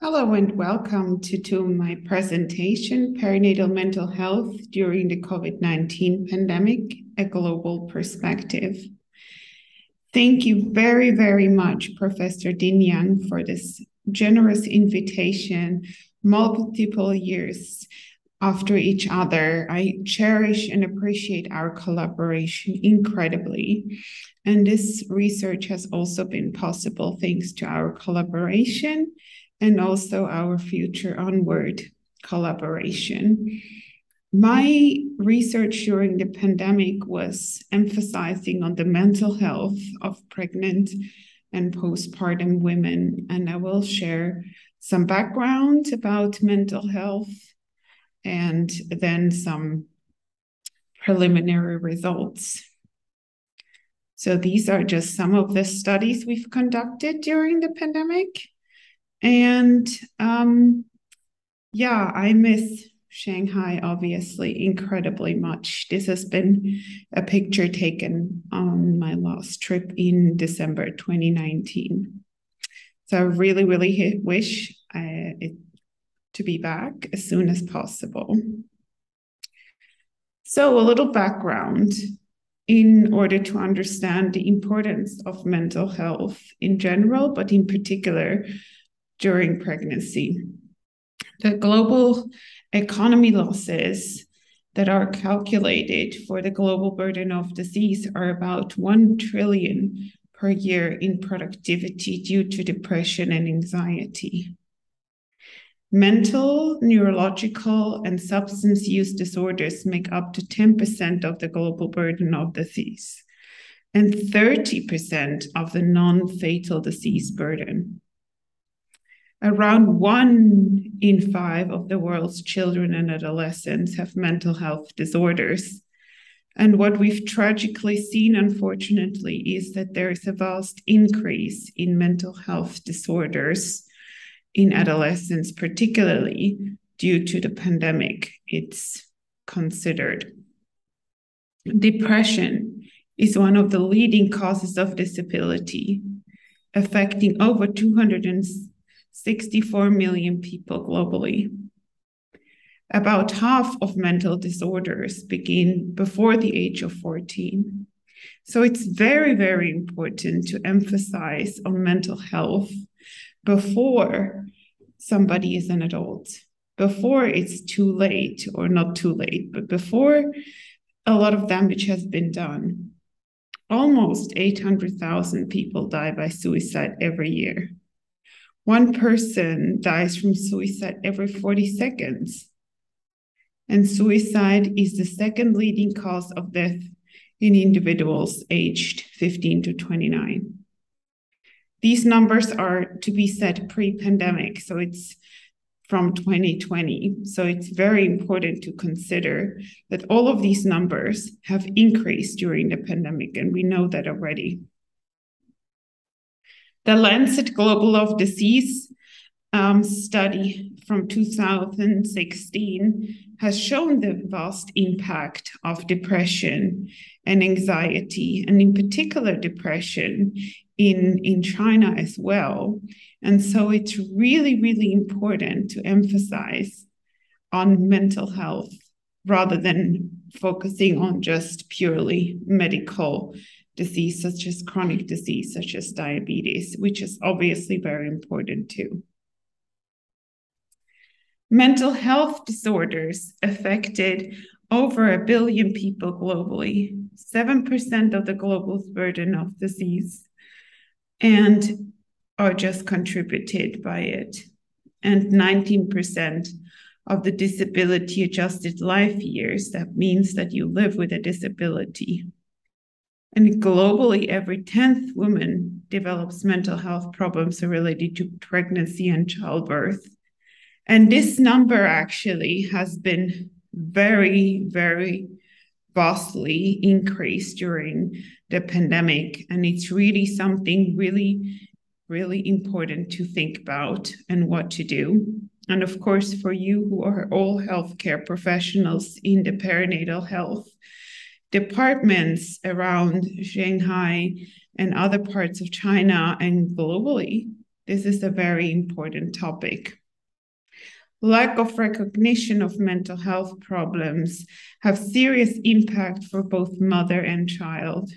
Hello and welcome to my presentation, Perinatal Mental Health During the COVID-19 Pandemic, a Global Perspective. Thank you very, very much, Professor Ding-Yang, for this generous invitation. Multiple years after each other, I cherish and appreciate our collaboration incredibly. And this research has also been possible thanks to our collaboration and also our future onward collaboration. My research during the pandemic was emphasizing on the mental health of pregnant and postpartum women. And I will share some background about mental health and then some preliminary results. So these are just some of the studies we've conducted during the pandemic. And yeah, I miss Shanghai, obviously, incredibly much. This has been a picture taken on my last trip in December 2019. So I really, really wish to be back as soon as possible. So a little background in order to understand the importance of mental health in general, but in particular, during pregnancy. The global economy losses that are calculated for the global burden of disease are about $1 trillion per year in productivity due to depression and anxiety. Mental, neurological, and substance use disorders make up to 10% of the global burden of disease and 30% of the non-fatal disease burden. Around 1 in 5 of the world's children and adolescents have mental health disorders. And what we've tragically seen, unfortunately, is that there is a vast increase in mental health disorders in adolescents, particularly due to the pandemic, it's considered. Depression is one of the leading causes of disability, affecting over 264 million people globally. About half of mental disorders begin before the age of 14. So it's very, very important to emphasize on mental health before somebody is an adult, before it's too late, or not too late, but before a lot of damage has been done. Almost 800,000 people die by suicide every year. One person dies from suicide every 40 seconds. And suicide is the second leading cause of death in individuals aged 15 to 29. These numbers are to be set pre-pandemic, so it's from 2020. So it's very important to consider that all of these numbers have increased during the pandemic, and we know that already. The Lancet Global of Disease study from 2016 has shown the vast impact of depression and anxiety, and in particular depression in China as well. And so it's really, really important to emphasize on mental health rather than focusing on just purely medical disease, such as chronic disease, such as diabetes, which is obviously very important too. Mental health disorders affected over 1 billion people globally, 7% of the global burden of disease, and are just contributed by it. And 19% of the disability-adjusted life years, that means that you live with a disability. And globally, every 10th woman develops mental health problems related to pregnancy and childbirth. And this number actually has been very, very vastly increased during the pandemic. And it's really something really, really important to think about and what to do. And of course, for you who are all healthcare professionals in the perinatal health departments around Shanghai and other parts of China and globally, This is a very important topic. Lack of recognition of mental health problems have serious impact for both mother and child.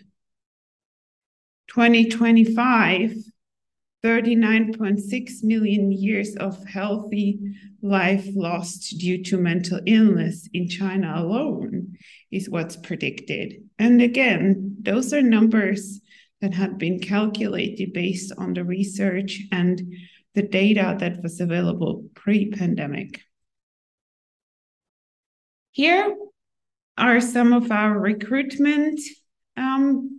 2025, 39.6 million years of healthy life lost due to mental illness in China alone is what's predicted. And again, those are numbers that had been calculated based on the research and the data that was available pre-pandemic. Here are some of our recruitment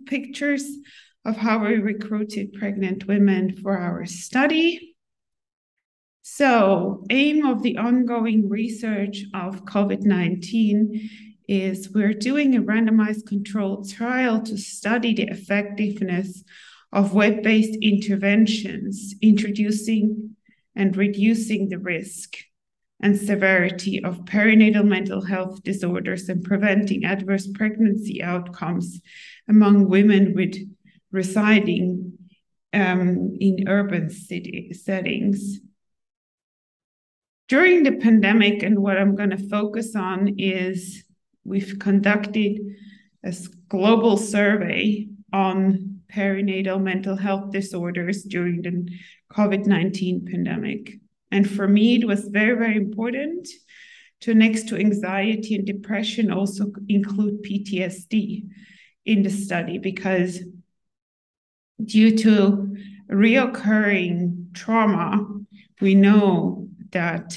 pictures of how we recruited pregnant women for our study. So, aim of the ongoing research of COVID-19 is we're doing a randomized controlled trial to study the effectiveness of web-based interventions, introducing and reducing the risk and severity of perinatal mental health disorders and preventing adverse pregnancy outcomes among women with residing in urban city settings. During the pandemic, and what I'm going to focus on is we've conducted a global survey on perinatal mental health disorders during the COVID-19 pandemic. And for me, it was very, very important to, next to anxiety and depression, also include PTSD in the study, because due to reoccurring trauma, we know that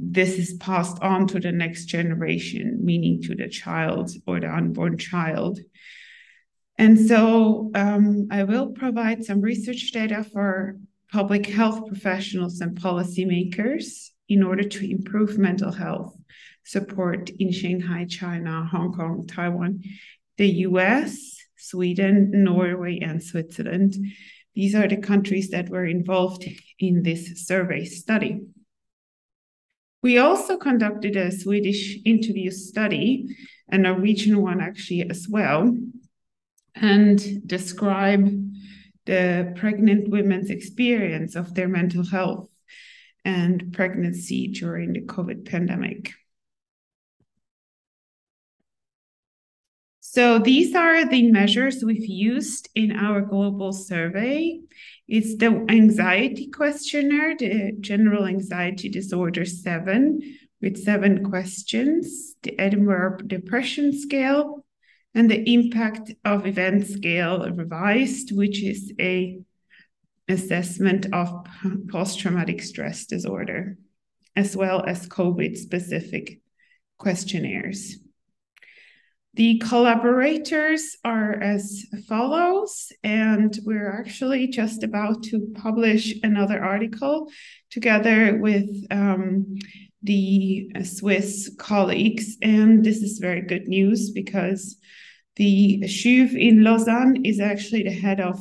this is passed on to the next generation, meaning to the child or the unborn child. And so I will provide some research data for public health professionals and policymakers in order to improve mental health support in Shanghai, China, Hong Kong, Taiwan, the US, Sweden, Norway, and Switzerland. These are the countries that were involved in this survey study. We also conducted a Swedish interview study, a Norwegian one actually as well, and describe the pregnant women's experience of their mental health and pregnancy during the COVID pandemic. So these are the measures we've used in our global survey. It's the anxiety questionnaire, the General Anxiety Disorder 7, with 7 questions, the Edinburgh Depression Scale, and the Impact of Event Scale Revised, which is an assessment of post-traumatic stress disorder, as well as COVID-specific questionnaires. The collaborators are as follows, and we're actually just about to publish another article together with the Swiss colleagues. And this is very good news because the CHUV in Lausanne is actually the head of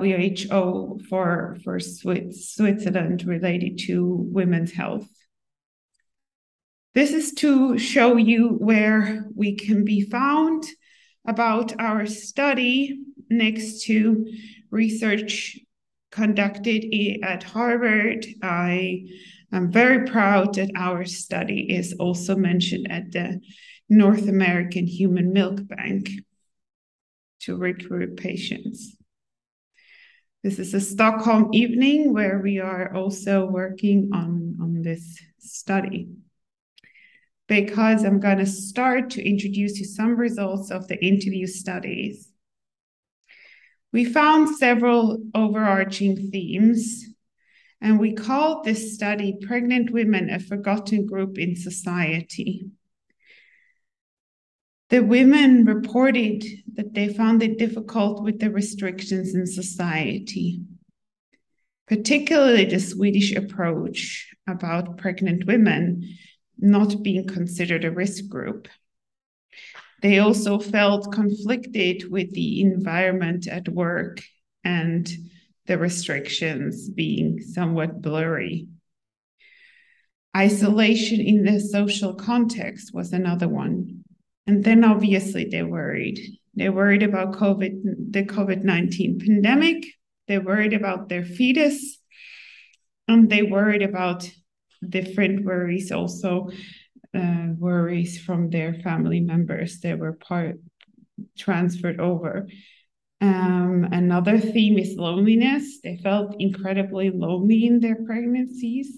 WHO for Switzerland related to women's health. This is to show you where we can be found about our study next to research conducted at Harvard. I am very proud that our study is also mentioned at the North American Human Milk Bank to recruit patients. This is a Stockholm evening where we are also working on this study, because I'm going to start to introduce you some results of the interview studies. We found several overarching themes, and we called this study Pregnant Women, a Forgotten Group in Society. The women reported that they found it difficult with the restrictions in society, particularly the Swedish approach about pregnant women not being considered a risk group. They also felt conflicted with the environment at work and the restrictions being somewhat blurry. Isolation in the social context was another one. And then obviously they worried They're worried about the COVID-19 pandemic. They're worried about their fetus. And they worried about different worries, also worries from their family members that were transferred over. Another theme is loneliness. They felt incredibly lonely in their pregnancies.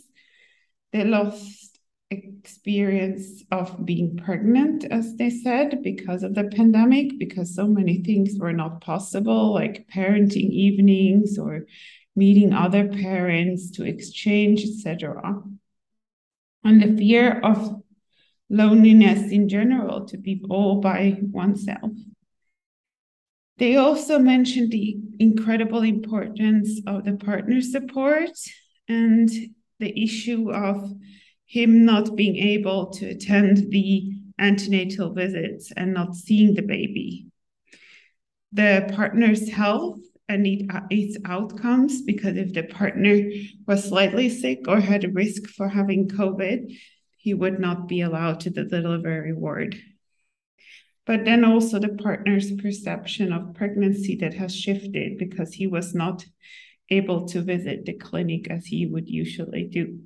They lost experience of being pregnant, as they said, because of the pandemic, because so many things were not possible, like parenting evenings or meeting other parents to exchange, etc. And the fear of loneliness in general, to be all by oneself. They also mentioned the incredible importance of the partner support and the issue of him not being able to attend the antenatal visits and not seeing the baby. The partner's health and its outcomes, because if the partner was slightly sick or had a risk for having COVID, he would not be allowed to the delivery ward. But then also the partner's perception of pregnancy that has shifted because he was not able to visit the clinic as he would usually do.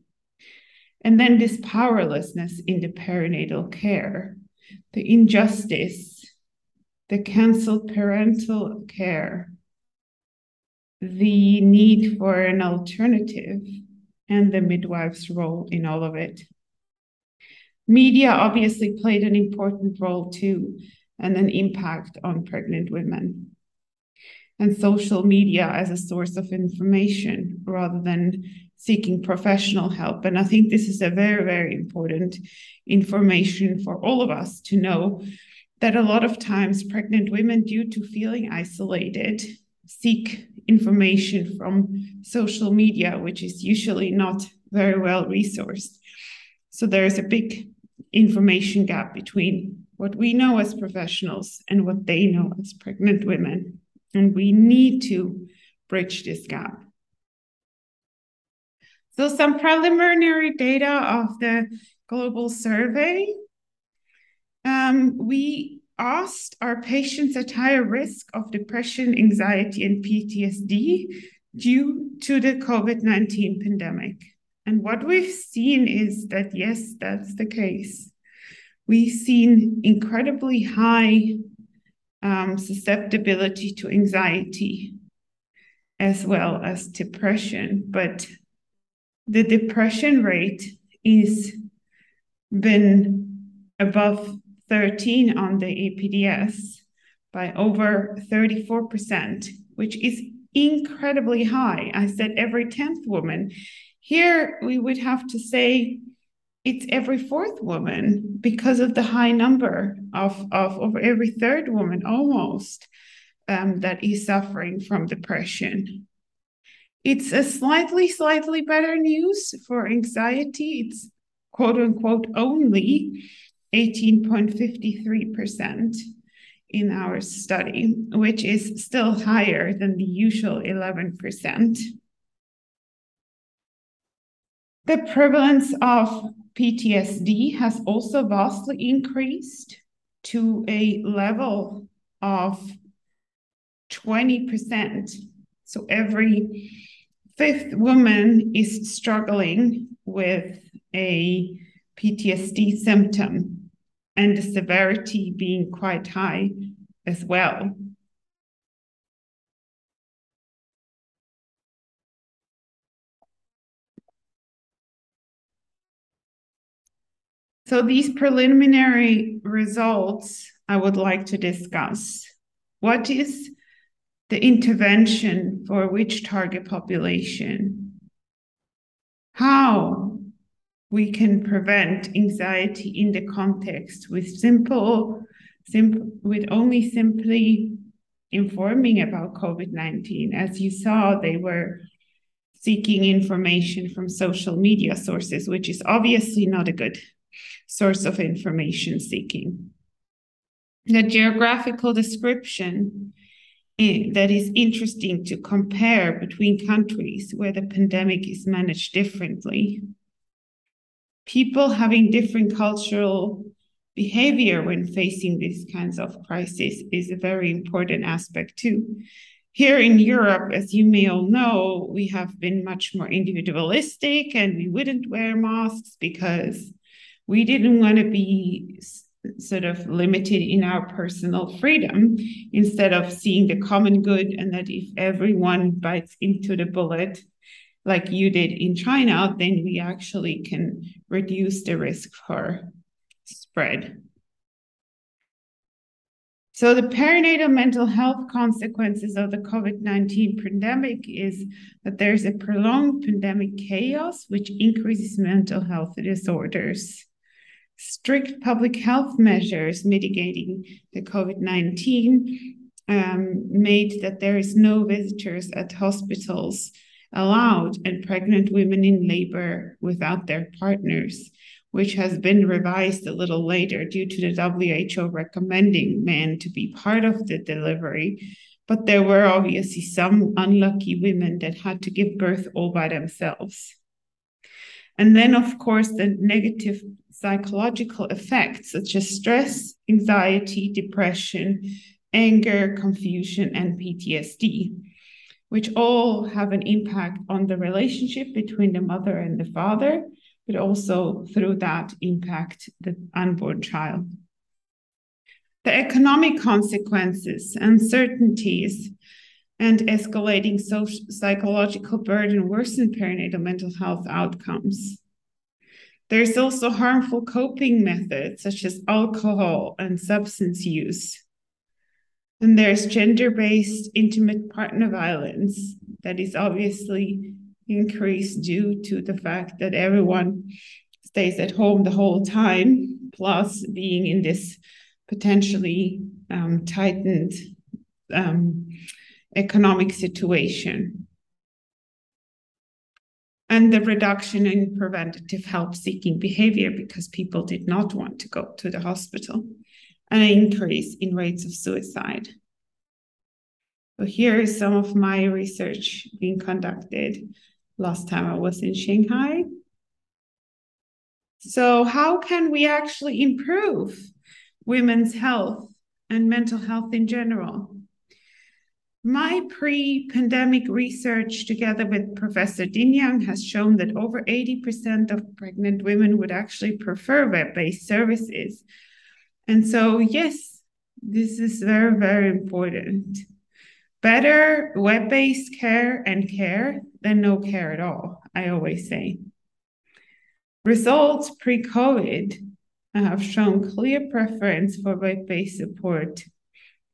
And then this powerlessness in the perinatal care, the injustice, the canceled parental care, the need for an alternative, and the midwife's role in all of it. Media obviously played an important role too, and an impact on pregnant women. And social media as a source of information rather than seeking professional help. And I think this is a very, very important information for all of us to know, that a lot of times pregnant women, due to feeling isolated, seek information from social media, which is usually not very well resourced. So there is a big information gap between what we know as professionals and what they know as pregnant women. And we need to bridge this gap. So some preliminary data of the global survey. We asked, are patients at higher risk of depression, anxiety, and PTSD due to the COVID-19 pandemic? And what we've seen is that, yes, that's the case. We've seen incredibly high susceptibility to anxiety as well as depression. But the depression rate is been above 13 on the APDS by over 34%, which is incredibly high. I said every 10th woman. Here we would have to say it's every fourth woman because of the high number of every third woman almost that is suffering from depression. It's a slightly better news for anxiety. It's quote unquote only 18.53% in our study, which is still higher than the usual 11%. The prevalence of PTSD has also vastly increased to a level of 20%. So every fifth woman is struggling with a PTSD symptom, and the severity being quite high as well. So these preliminary results I would like to discuss. What is the intervention for which target population? How we can prevent anxiety in the context with simply informing about COVID-19. As you saw, they were seeking information from social media sources, which is obviously not a good source of information seeking. The geographical description that is interesting to compare between countries where the pandemic is managed differently. People having different cultural behavior when facing these kinds of crises is a very important aspect too. Here in Europe, as you may all know, we have been much more individualistic, and we wouldn't wear masks because we didn't want to be sort of limited in our personal freedom, instead of seeing the common good, and that if everyone bites into the bullet like you did in China, then we actually can reduce the risk for spread. So the perinatal mental health consequences of the COVID-19 pandemic is that there's a prolonged pandemic chaos, which increases mental health disorders. Strict public health measures mitigating the COVID-19 made that there is no visitors at hospitals allowed, and pregnant women in labor without their partners, which has been revised a little later due to the WHO recommending men to be part of the delivery. But there were obviously some unlucky women that had to give birth all by themselves. And then, of course, the negative psychological effects such as stress, anxiety, depression, anger, confusion, and PTSD, which all have an impact on the relationship between the mother and the father, but also through that impact the unborn child. The economic consequences, uncertainties, and escalating social psychological burden worsen perinatal mental health outcomes. There's also harmful coping methods such as alcohol and substance use. And there's gender-based intimate partner violence that is obviously increased due to the fact that everyone stays at home the whole time, plus being in this potentially tightened economic situation. And the reduction in preventative help-seeking behavior because people did not want to go to the hospital, and an increase in rates of suicide. So here is some of my research being conducted last time I was in Shanghai. So how can we actually improve women's health and mental health in general? My pre-pandemic research together with Professor Ding-Yang has shown that over 80% of pregnant women would actually prefer web-based services. And so, yes, this is very, very important. Better web-based care and care than no care at all, I always say. Results pre-COVID have shown clear preference for web-based support.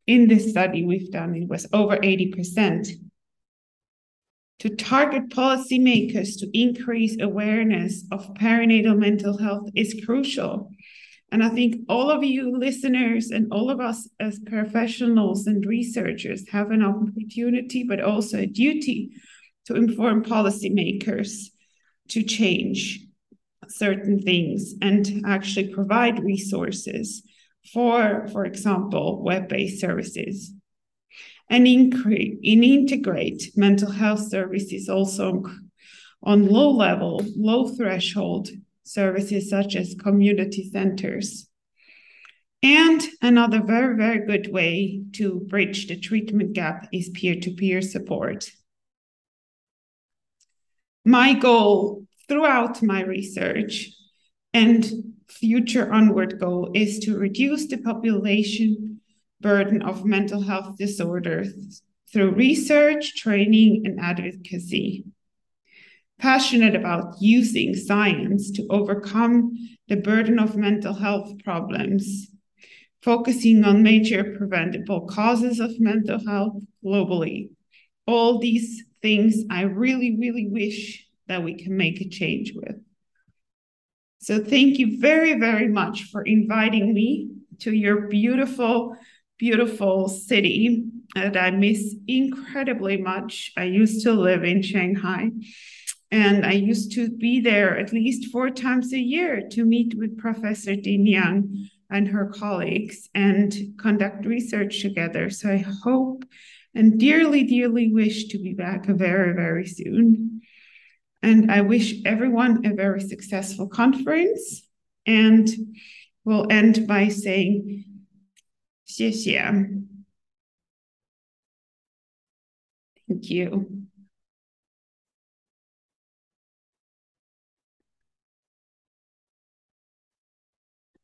In this study we've done, it was over 80%. To target policymakers to increase awareness of perinatal mental health is crucial. And I think all of you listeners and all of us as professionals and researchers have an opportunity, but also a duty to inform policymakers to change certain things and actually provide resources for example, web-based services. And integrate mental health services also on low-level, low-threshold services such as community centers. And another very, very good way to bridge the treatment gap is peer-to-peer support. My goal throughout my research and future onward goal is to reduce the population burden of mental health disorders through research, training, and advocacy. Passionate about using science to overcome the burden of mental health problems, focusing on major preventable causes of mental health globally. All these things I really, really wish that we can make a change with. So thank you very, very much for inviting me to your beautiful, beautiful city that I miss incredibly much. I used to live in Shanghai. And I used to be there at least 4 times a year to meet with Professor Ding-Yang and her colleagues and conduct research together. So I hope and dearly, dearly wish to be back very, very soon. And I wish everyone a very successful conference. And will end by saying, xie xie. Thank you.